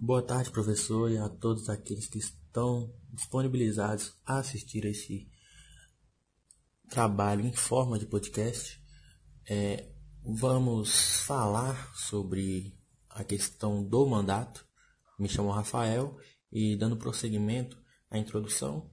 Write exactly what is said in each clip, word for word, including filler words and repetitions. Boa tarde, professor, e a todos aqueles que estão disponibilizados a assistir a esse trabalho em forma de podcast. É, vamos falar sobre a questão do mandato. Me chamo Rafael e, dando prosseguimento à introdução,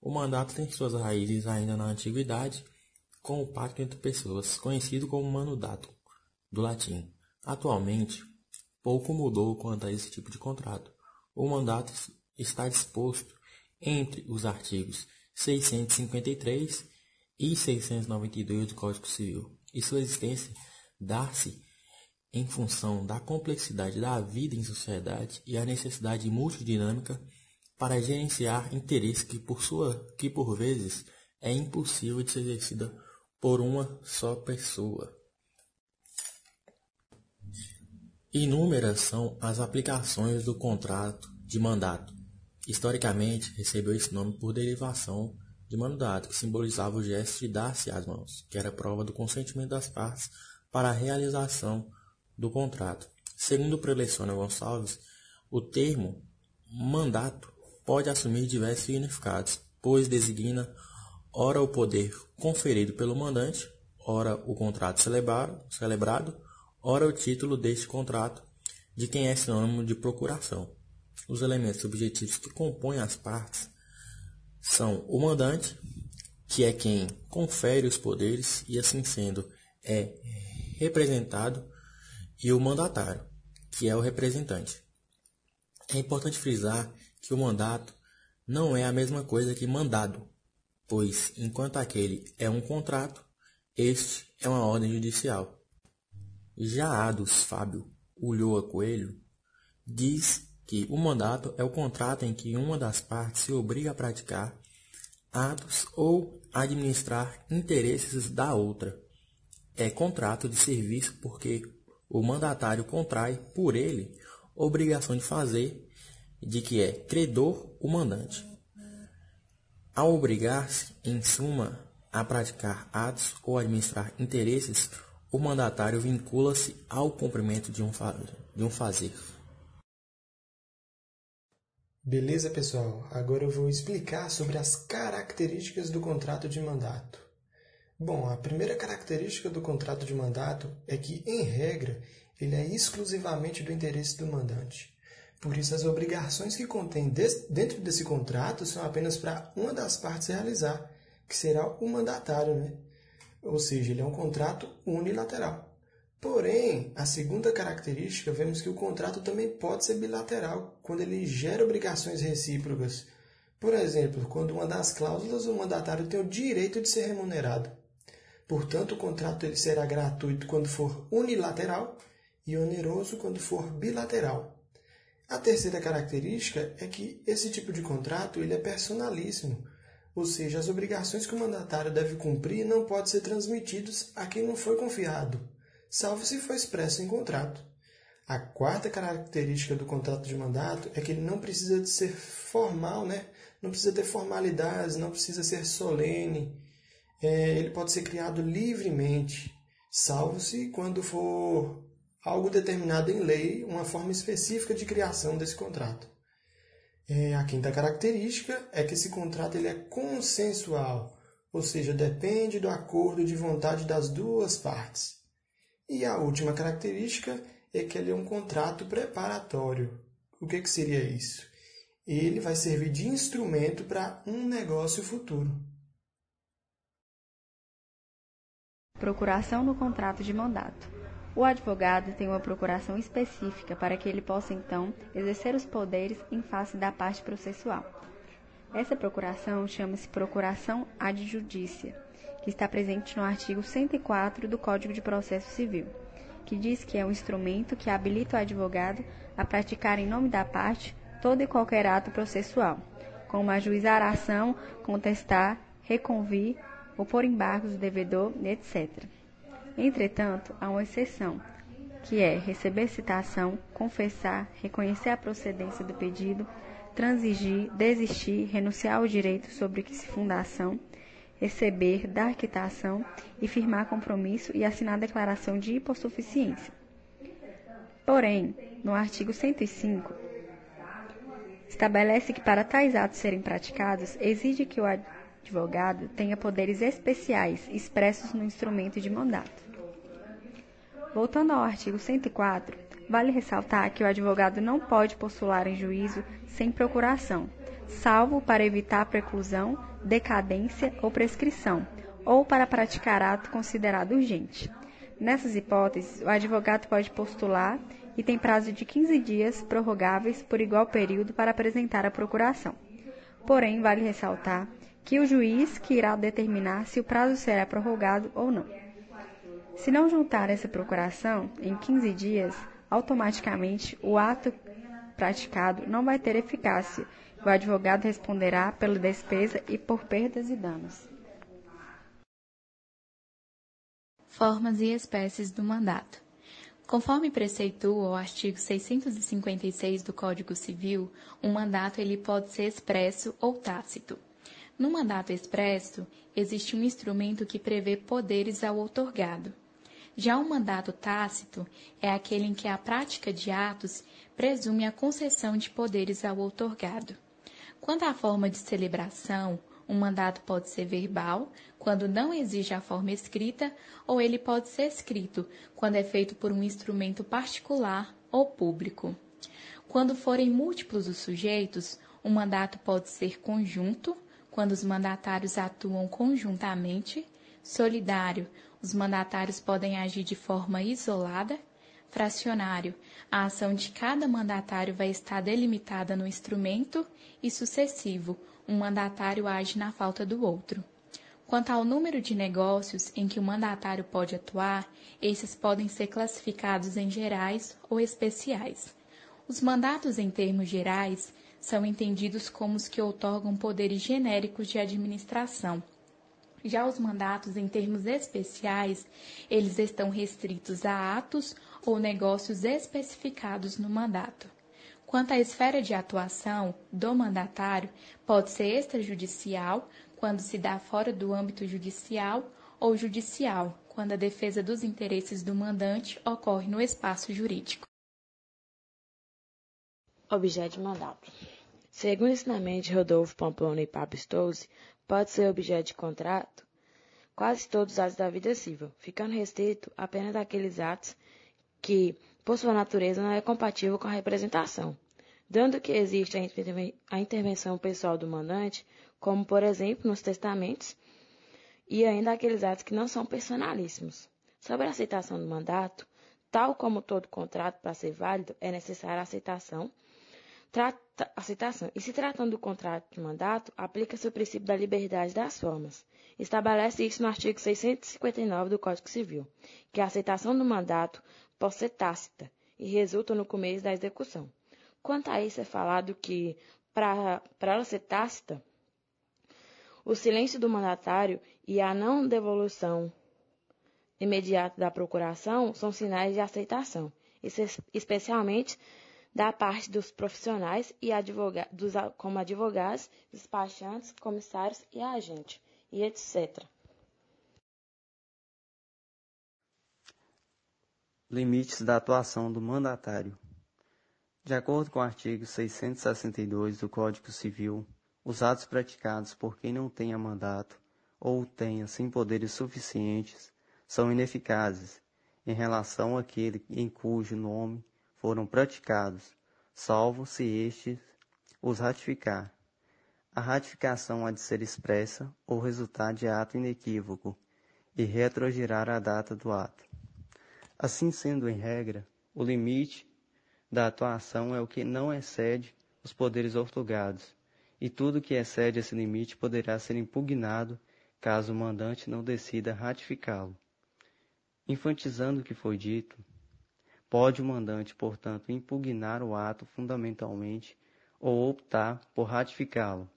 o mandato tem suas raízes ainda na antiguidade, com o pacto entre pessoas, conhecido como mandatum, do latim. Atualmente, pouco mudou quanto a esse tipo de contrato. O mandato está disposto entre os artigos seiscentos e cinquenta e três e seiscentos e noventa e dois do Código Civil, e sua existência dá-se em função da complexidade da vida em sociedade e a necessidade multidinâmica para gerenciar interesse que por, sua, que por vezes é impossível de ser exercida por uma só pessoa. Inúmeras são as aplicações do contrato de mandato. Historicamente, recebeu esse nome por derivação de mandato, que simbolizava o gesto de dar-se as mãos, que era prova do consentimento das partes para a realização do contrato. Segundo Pamplona e Gonçalves, o termo mandato pode assumir diversos significados, pois designa ora o poder conferido pelo mandante, ora o contrato celebrado, ora o título deste contrato, de quem é sinônimo de procuração. Os elementos subjetivos que compõem as partes são o mandante, que é quem confere os poderes e, assim sendo, é representado, e o mandatário, que é o representante. É importante frisar que o mandato não é a mesma coisa que mandado, pois, enquanto aquele é um contrato, este é uma ordem judicial. Já a dos Fábio Ulhoa Coelho diz que o mandato é o contrato em que uma das partes se obriga a praticar atos ou administrar interesses da outra. É contrato de serviço porque o mandatário contrai por ele obrigação de fazer, de que é credor o mandante, ao obrigar-se, em suma, a praticar atos ou administrar interesses. O mandatário vincula-se ao cumprimento de um, fa- de um fazer. Beleza, pessoal? Agora eu vou explicar sobre as características do contrato de mandato. Bom, a primeira característica do contrato de mandato é que, em regra, ele é exclusivamente do interesse do mandante. Por isso, as obrigações que contém des- dentro desse contrato são apenas para uma das partes realizar, que será o mandatário, né? Ou seja, ele é um contrato unilateral. Porém, a segunda característica, vemos que o contrato também pode ser bilateral, quando ele gera obrigações recíprocas. Por exemplo, quando uma das cláusulas, o mandatário tem o direito de ser remunerado. Portanto, o contrato ele será gratuito quando for unilateral e oneroso quando for bilateral. A terceira característica é que esse tipo de contrato ele é personalíssimo. Ou seja, as obrigações que o mandatário deve cumprir não podem ser transmitidas a quem não foi confiado, salvo se for expresso em contrato. A quarta característica do contrato de mandato é que ele não precisa de ser formal, né? Não precisa ter formalidades, não precisa ser solene. É, ele pode ser criado livremente, salvo se quando for algo determinado em lei, uma forma específica de criação desse contrato. A quinta característica é que esse contrato ele é consensual, ou seja, depende do acordo de vontade das duas partes. E a última característica é que ele é um contrato preparatório. O que, que seria isso? Ele vai servir de instrumento para um negócio futuro. Procuração no contrato de mandato. O advogado tem uma procuração específica para que ele possa, então, exercer os poderes em face da parte processual. Essa procuração chama-se procuração ad judicia, que está presente no artigo cento e quatro do Código de Processo Civil, que diz que é um instrumento que habilita o advogado a praticar em nome da parte todo e qualquer ato processual, como ajuizar a ação, contestar, reconvir ou pôr embargos do devedor, etcétera. Entretanto, há uma exceção, que é receber citação, confessar, reconhecer a procedência do pedido, transigir, desistir, renunciar ao direito sobre que se fundação, receber, dar quitação e firmar compromisso e assinar declaração de hipossuficiência. Porém, no artigo cento e cinco, Estabelece que para tais atos serem praticados, exige que o advogado tenha poderes especiais expressos no instrumento de mandato. Voltando ao artigo cento e quatro, vale ressaltar que o advogado não pode postular em juízo sem procuração, salvo para evitar preclusão, decadência ou prescrição, ou para praticar ato considerado urgente. Nessas hipóteses, o advogado pode postular e tem prazo de quinze dias prorrogáveis por igual período para apresentar a procuração. Porém, vale ressaltar que o juiz que irá determinar se o prazo será prorrogado ou não. Se não juntar essa procuração em quinze dias, automaticamente o ato praticado não vai ter eficácia e o advogado responderá pela despesa e por perdas e danos. Formas e espécies do mandato. Conforme preceitua o artigo seiscentos e cinquenta e seis do Código Civil, um mandato ele pode ser expresso ou tácito. No mandato expresso, existe um instrumento que prevê poderes ao outorgado. Já o mandato tácito é aquele em que a prática de atos presume a concessão de poderes ao outorgado. Quanto à forma de celebração, um mandato pode ser verbal, quando não exige a forma escrita, ou ele pode ser escrito, quando é feito por um instrumento particular ou público. Quando forem múltiplos os sujeitos, um mandato pode ser conjunto, quando os mandatários atuam conjuntamente, solidário, os mandatários podem agir de forma isolada, fracionário, a ação de cada mandatário vai estar delimitada no instrumento, e sucessivo, um mandatário age na falta do outro. Quanto ao número de negócios em que o mandatário pode atuar, esses podem ser classificados em gerais ou especiais. Os mandatos em termos gerais são entendidos como os que outorgam poderes genéricos de administração. Já os mandatos em termos especiais, eles estão restritos a atos ou negócios especificados no mandato. Quanto à esfera de atuação do mandatário, pode ser extrajudicial, quando se dá fora do âmbito judicial, ou judicial, quando a defesa dos interesses do mandante ocorre no espaço jurídico. Objeto de mandato. Segundo o ensinamento de Rodolfo Pamplona e Pablo Stolz, pode ser objeto de contrato quase todos os atos da vida civil, ficando restrito apenas àqueles atos que, por sua natureza, não é compatível com a representação, dando que existe a intervenção pessoal do mandante, como, por exemplo, nos testamentos, e ainda aqueles atos que não são personalíssimos. Sobre a aceitação do mandato, tal como todo contrato para ser válido, é necessária a aceitação, trata, aceitação. E se tratando do contrato de mandato, aplica-se o princípio da liberdade das formas. Estabelece isso no artigo seiscentos e cinquenta e nove do Código Civil, que a aceitação do mandato pode ser tácita e resulta no começo da execução. Quanto a isso, é falado que, para ela ser tácita, o silêncio do mandatário e a não devolução imediata da procuração são sinais de aceitação, especialmente da parte dos profissionais e advoga- dos, como advogados, despachantes, comissários e agentes, e etcétera. Limites da atuação do mandatário. De acordo com o artigo seiscentos e sessenta e dois do Código Civil, os atos praticados por quem não tenha mandato ou tenha sem poderes suficientes são ineficazes em relação àquele em cujo nome foram praticados, salvo se este os ratificar. A ratificação há de ser expressa ou resultar de ato inequívoco e retrogirar a data do ato. Assim sendo, em regra, o limite da atuação é o que não excede os poderes outorgados, e tudo que excede esse limite poderá ser impugnado caso o mandante não decida ratificá-lo. Enfatizando o que foi dito, pode o mandante, portanto, impugnar o ato fundamentalmente ou optar por ratificá-lo.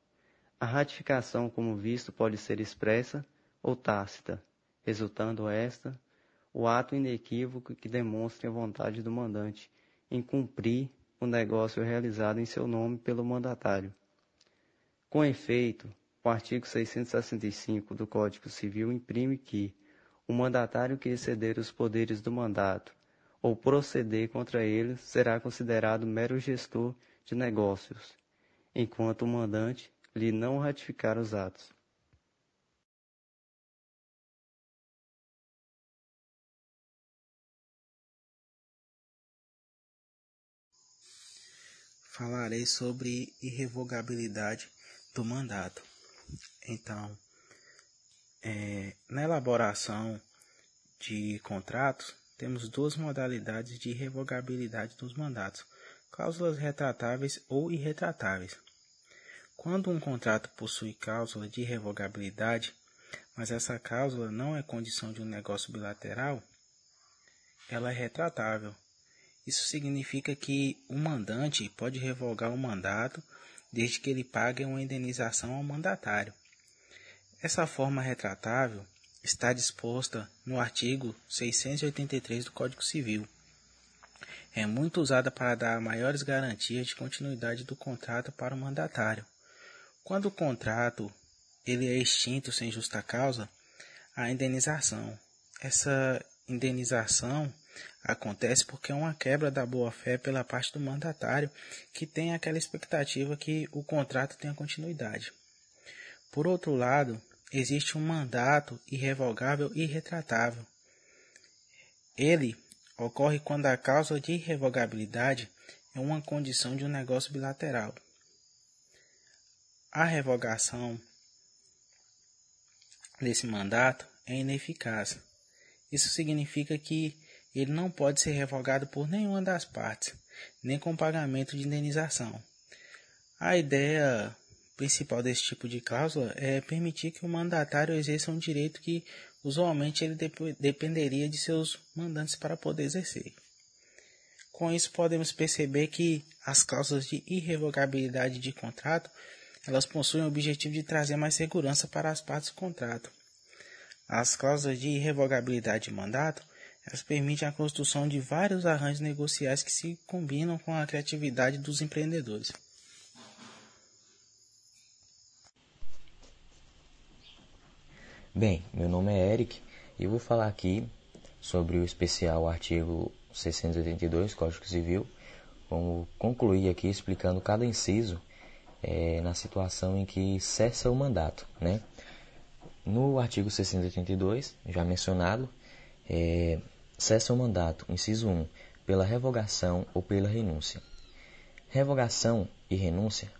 A ratificação, como visto, pode ser expressa ou tácita, resultando esta o ato inequívoco que demonstre a vontade do mandante em cumprir o negócio realizado em seu nome pelo mandatário. Com efeito, o artigo seiscentos e sessenta e cinco do Código Civil imprime que o mandatário que exceder os poderes do mandato ou proceder contra ele será considerado mero gestor de negócios enquanto o mandante lhe não ratificar os atos. Falarei sobre irrevogabilidade do mandato. Então, é, na elaboração de contratos, temos duas modalidades de irrevogabilidade dos mandatos: cláusulas retratáveis ou irretratáveis. Quando um contrato possui cláusula de irrevogabilidade, mas essa cláusula não é condição de um negócio bilateral, ela é retratável. Isso significa que o mandante pode revogar o mandato desde que ele pague uma indenização ao mandatário. Essa forma retratável está disposta no artigo seiscentos e oitenta e três do Código Civil. É muito usada para dar maiores garantias de continuidade do contrato para o mandatário. Quando o contrato ele é extinto sem justa causa, há indenização. Essa indenização acontece porque é uma quebra da boa-fé pela parte do mandatário, que tem aquela expectativa que o contrato tenha continuidade. Por outro lado, existe um mandato irrevogável e irretratável. Ele ocorre quando a causa de irrevogabilidade é uma condição de um negócio bilateral. A revogação desse mandato é ineficaz. Isso significa que ele não pode ser revogado por nenhuma das partes, nem com pagamento de indenização. A ideia principal desse tipo de cláusula é permitir que o mandatário exerça um direito que usualmente ele dep- dependeria de seus mandantes para poder exercer. Com isso, podemos perceber que as cláusulas de irrevogabilidade de contrato, elas possuem o objetivo de trazer mais segurança para as partes do contrato. As cláusulas de irrevogabilidade de mandato, elas permitem a construção de vários arranjos negociais que se combinam com a criatividade dos empreendedores. Bem, meu nome é Eric e eu vou falar aqui sobre o especial artigo seiscentos e oitenta e dois do Código Civil. Vamos concluir aqui explicando cada inciso é, na situação em que cessa o mandato, né? No artigo seiscentos e oitenta e dois, já mencionado, É, cessa o mandato, inciso um, pela revogação ou pela renúncia. Revogação e renúncia,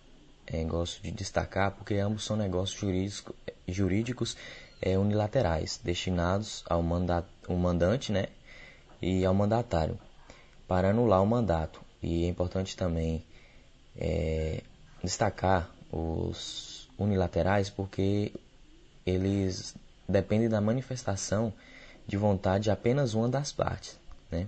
é, gosto de destacar porque ambos são negócios jurídico, jurídicos é, unilaterais, destinados ao mandato, ao mandante, né, e ao mandatário, para anular o mandato. E é importante também é, destacar os unilaterais porque eles dependem da manifestação de vontade de apenas uma das partes, né?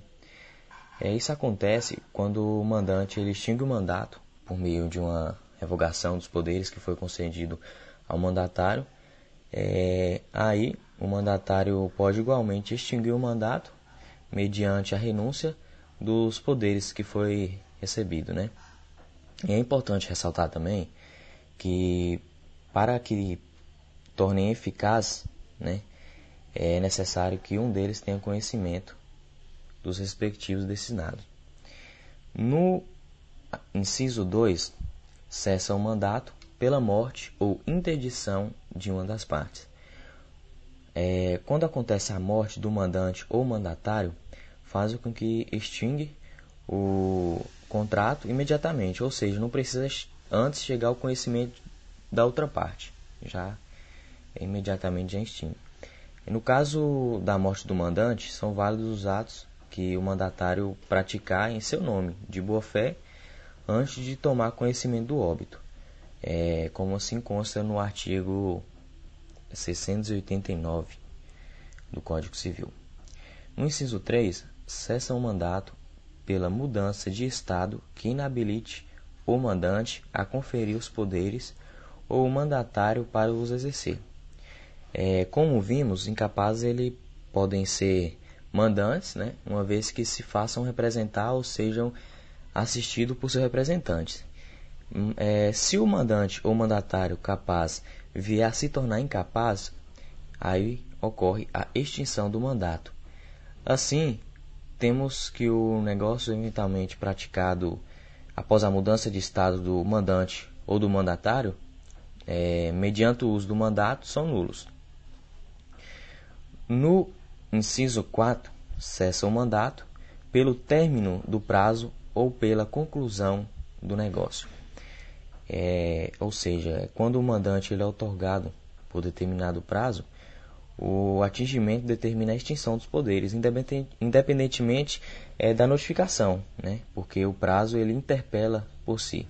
É, isso acontece quando o mandante ele extingue o mandato por meio de uma revogação dos poderes que foi concedido ao mandatário. É, aí o mandatário pode igualmente extinguir o mandato mediante a renúncia dos poderes que foi recebido, né? E é importante ressaltar também que para que tornem eficaz, né, é necessário que um deles tenha conhecimento dos respectivos destinados. No inciso dois, cessa o mandato pela morte ou interdição de uma das partes. É, quando acontece a morte do mandante ou mandatário, faz com que extingue o contrato imediatamente, ou seja, não precisa antes chegar ao conhecimento da outra parte, já imediatamente já extingue. No caso da morte do mandante, são válidos os atos que o mandatário praticar em seu nome, de boa-fé, antes de tomar conhecimento do óbito, é, como assim consta no artigo seiscentos e oitenta e nove do Código Civil. No inciso três, cessa o mandato pela mudança de estado que inabilite o mandante a conferir os poderes ou o mandatário para os exercer. É, como vimos, incapazes ele podem ser mandantes, né, uma vez que se façam representar ou sejam assistidos por seus representantes. É, se o mandante ou mandatário capaz vier a se tornar incapaz, aí ocorre a extinção do mandato. Assim, temos que o negócio eventualmente praticado após a mudança de estado do mandante ou do mandatário, é, mediante o uso do mandato, são nulos. No inciso quatro, cessa o mandato pelo término do prazo ou pela conclusão do negócio. É, ou seja, quando o mandante ele é outorgado por determinado prazo, o atingimento determina a extinção dos poderes, independentemente é, da notificação, né? Porque o prazo ele interpela por si.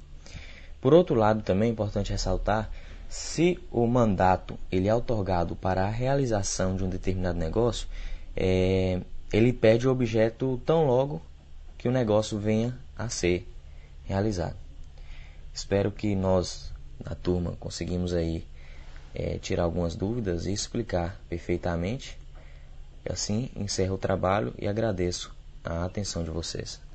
Por outro lado, também é importante ressaltar, se o mandato ele é outorgado para a realização de um determinado negócio, é, ele perde o objeto tão logo que o negócio venha a ser realizado. Espero que nós, na turma, conseguimos aí é, tirar algumas dúvidas e explicar perfeitamente. Assim, encerro o trabalho e agradeço a atenção de vocês.